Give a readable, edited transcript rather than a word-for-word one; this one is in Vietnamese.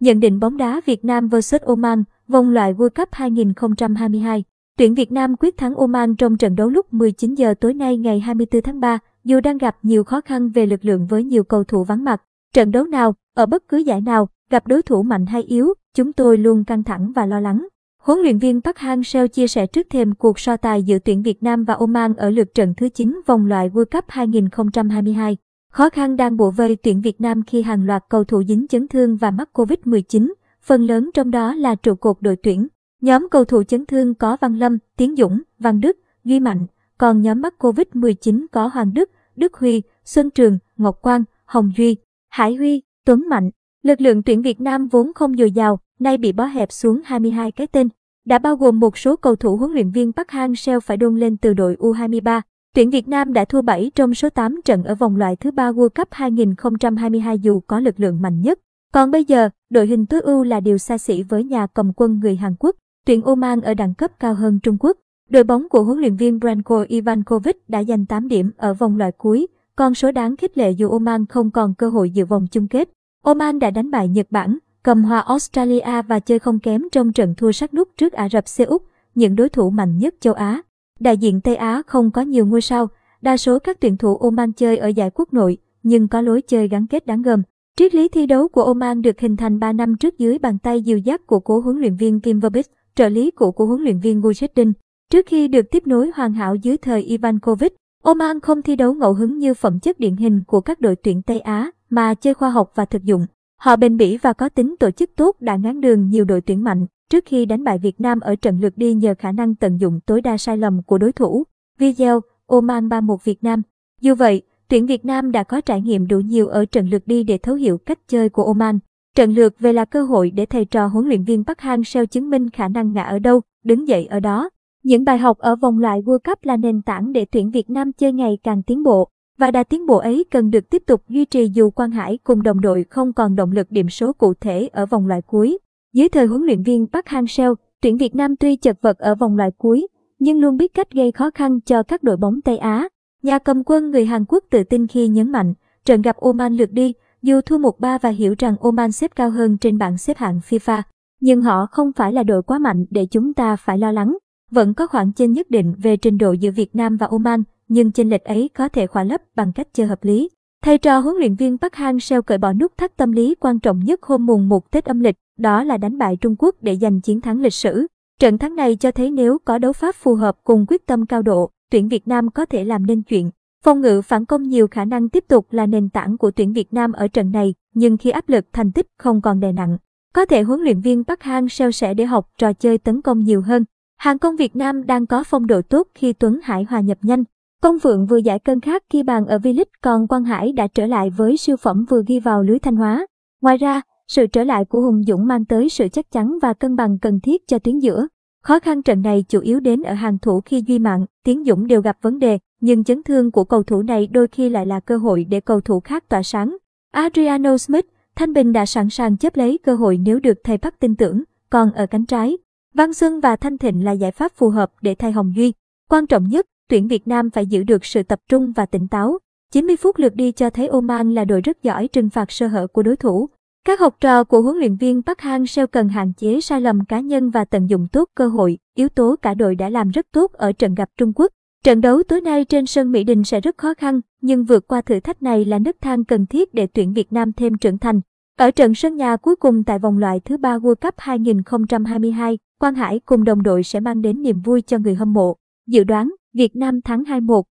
Nhận định bóng đá Việt Nam vs Oman, vòng loại World Cup 2022. Tuyển Việt Nam quyết thắng Oman trong trận đấu lúc 19 giờ tối nay ngày 24 tháng 3, dù đang gặp nhiều khó khăn về lực lượng với nhiều cầu thủ vắng mặt. Trận đấu nào, ở bất cứ giải nào, gặp đối thủ mạnh hay yếu, chúng tôi luôn căng thẳng và lo lắng. Huấn luyện viên Park Hang-seo chia sẻ trước thềm cuộc so tài giữa tuyển Việt Nam và Oman ở lượt trận thứ 9 vòng loại World Cup 2022. Khó khăn đang bủa vây tuyển Việt Nam khi hàng loạt cầu thủ dính chấn thương và mắc Covid-19, phần lớn trong đó là trụ cột đội tuyển. Nhóm cầu thủ chấn thương có Văn Lâm, Tiến Dũng, Văn Đức, Duy Mạnh, còn nhóm mắc Covid-19 có Hoàng Đức, Đức Huy, Xuân Trường, Ngọc Quang, Hồng Duy, Hải Huy, Tuấn Mạnh. Lực lượng tuyển Việt Nam vốn không dồi dào, nay bị bó hẹp xuống 22 cái tên. Đã bao gồm một số cầu thủ huấn luyện viên Park Hang-seo phải đôn lên từ đội U23. Tuyển Việt Nam đã thua 7 trong số 8 trận ở vòng loại thứ 3 World Cup 2022 dù có lực lượng mạnh nhất. Còn bây giờ, đội hình tối ưu là điều xa xỉ với nhà cầm quân người Hàn Quốc. Tuyển Oman ở đẳng cấp cao hơn Trung Quốc. Đội bóng của huấn luyện viên Branko Ivankovic đã giành 8 điểm ở vòng loại cuối, con số đáng khích lệ dù Oman không còn cơ hội dự vòng chung kết. Oman đã đánh bại Nhật Bản, cầm hòa Australia và chơi không kém trong trận thua sát nút trước Ả Rập Xê Út, những đối thủ mạnh nhất châu Á. Đại diện Tây Á không có nhiều ngôi sao, đa số các tuyển thủ Oman chơi ở giải quốc nội, nhưng có lối chơi gắn kết đáng gờm. Triết lý thi đấu của Oman được hình thành 3 năm trước dưới bàn tay dìu dắt của cố huấn luyện viên Kim Verbit, trợ lý cũ của huấn luyện viên Ghaziuddin. Trước khi được tiếp nối hoàn hảo dưới thời Ivankovic, Oman không thi đấu ngẫu hứng như phẩm chất điển hình của các đội tuyển Tây Á, mà chơi khoa học và thực dụng. Họ bền bỉ và có tính tổ chức tốt đã ngáng đường nhiều đội tuyển mạnh trước khi đánh bại Việt Nam ở trận lượt đi nhờ khả năng tận dụng tối đa sai lầm của đối thủ. Video, Oman 3-1 Việt Nam. Dù vậy, tuyển Việt Nam đã có trải nghiệm đủ nhiều ở trận lượt đi để thấu hiểu cách chơi của Oman. Trận lượt về là cơ hội để thầy trò huấn luyện viên Park Hang-seo chứng minh khả năng ngã ở đâu, đứng dậy ở đó. Những bài học ở vòng loại World Cup là nền tảng để tuyển Việt Nam chơi ngày càng tiến bộ. Và đà tiến bộ ấy cần được tiếp tục duy trì dù Quang Hải cùng đồng đội không còn động lực điểm số cụ thể ở vòng loại cuối. Dưới thời huấn luyện viên Park Hang-seo, tuyển Việt Nam tuy chật vật ở vòng loại cuối, nhưng luôn biết cách gây khó khăn cho các đội bóng Tây Á. Nhà cầm quân người Hàn Quốc tự tin khi nhấn mạnh, trận gặp Oman lượt đi, dù thua 1-3 và hiểu rằng Oman xếp cao hơn trên bảng xếp hạng FIFA. Nhưng họ không phải là đội quá mạnh để chúng ta phải lo lắng. Vẫn có khoảng chênh nhất định về trình độ giữa Việt Nam và Oman, nhưng chênh lệch ấy có thể khỏa lấp bằng cách chơi hợp lý. Thầy trò huấn luyện viên Park Hang-seo cởi bỏ nút thắt tâm lý quan trọng nhất hôm mùng 1 Tết âm lịch, đó là đánh bại Trung Quốc để giành chiến thắng lịch sử. Trận thắng này cho thấy nếu có đấu pháp phù hợp cùng quyết tâm cao độ, tuyển Việt Nam có thể làm nên chuyện. Phòng ngự phản công nhiều khả năng tiếp tục là nền tảng của tuyển Việt Nam ở trận này, nhưng khi áp lực thành tích không còn đè nặng, có thể huấn luyện viên Park Hang-seo sẽ để học trò chơi tấn công nhiều hơn. Hàng công Việt Nam đang có phong độ tốt khi Tuấn Hải hòa nhập nhanh. Công Phượng vừa giải cơn khát khi bàn ở V-League, còn Quang Hải đã trở lại với siêu phẩm vừa ghi vào lưới Thanh Hóa. Ngoài ra, sự trở lại của Hùng Dũng mang tới sự chắc chắn và cân bằng cần thiết cho tuyến giữa. Khó khăn trận này chủ yếu đến ở hàng thủ khi Duy Mạnh, Tiến Dũng đều gặp vấn đề, nhưng chấn thương của cầu thủ này đôi khi lại là cơ hội để cầu thủ khác tỏa sáng. Adriano Smith, Thanh Bình đã sẵn sàng chấp lấy cơ hội nếu được thầy Park tin tưởng, còn ở cánh trái, Văn Xuân và Thanh Thịnh là giải pháp phù hợp để thay Hồng Duy. Quan trọng nhất, tuyển Việt Nam phải giữ được sự tập trung và tỉnh táo. 90 phút lượt đi cho thấy Oman là đội rất giỏi trừng phạt sơ hở của đối thủ. Các học trò của huấn luyện viên Park Hang-seo cần hạn chế sai lầm cá nhân và tận dụng tốt cơ hội, yếu tố cả đội đã làm rất tốt ở trận gặp Trung Quốc. Trận đấu tối nay trên sân Mỹ Đình sẽ rất khó khăn, nhưng vượt qua thử thách này là nấc thang cần thiết để tuyển Việt Nam thêm trưởng thành. Ở trận sân nhà cuối cùng tại vòng loại thứ 3 World Cup 2022, Quang Hải cùng đồng đội sẽ mang đến niềm vui cho người hâm mộ. Dự đoán Việt Nam thắng 2-1.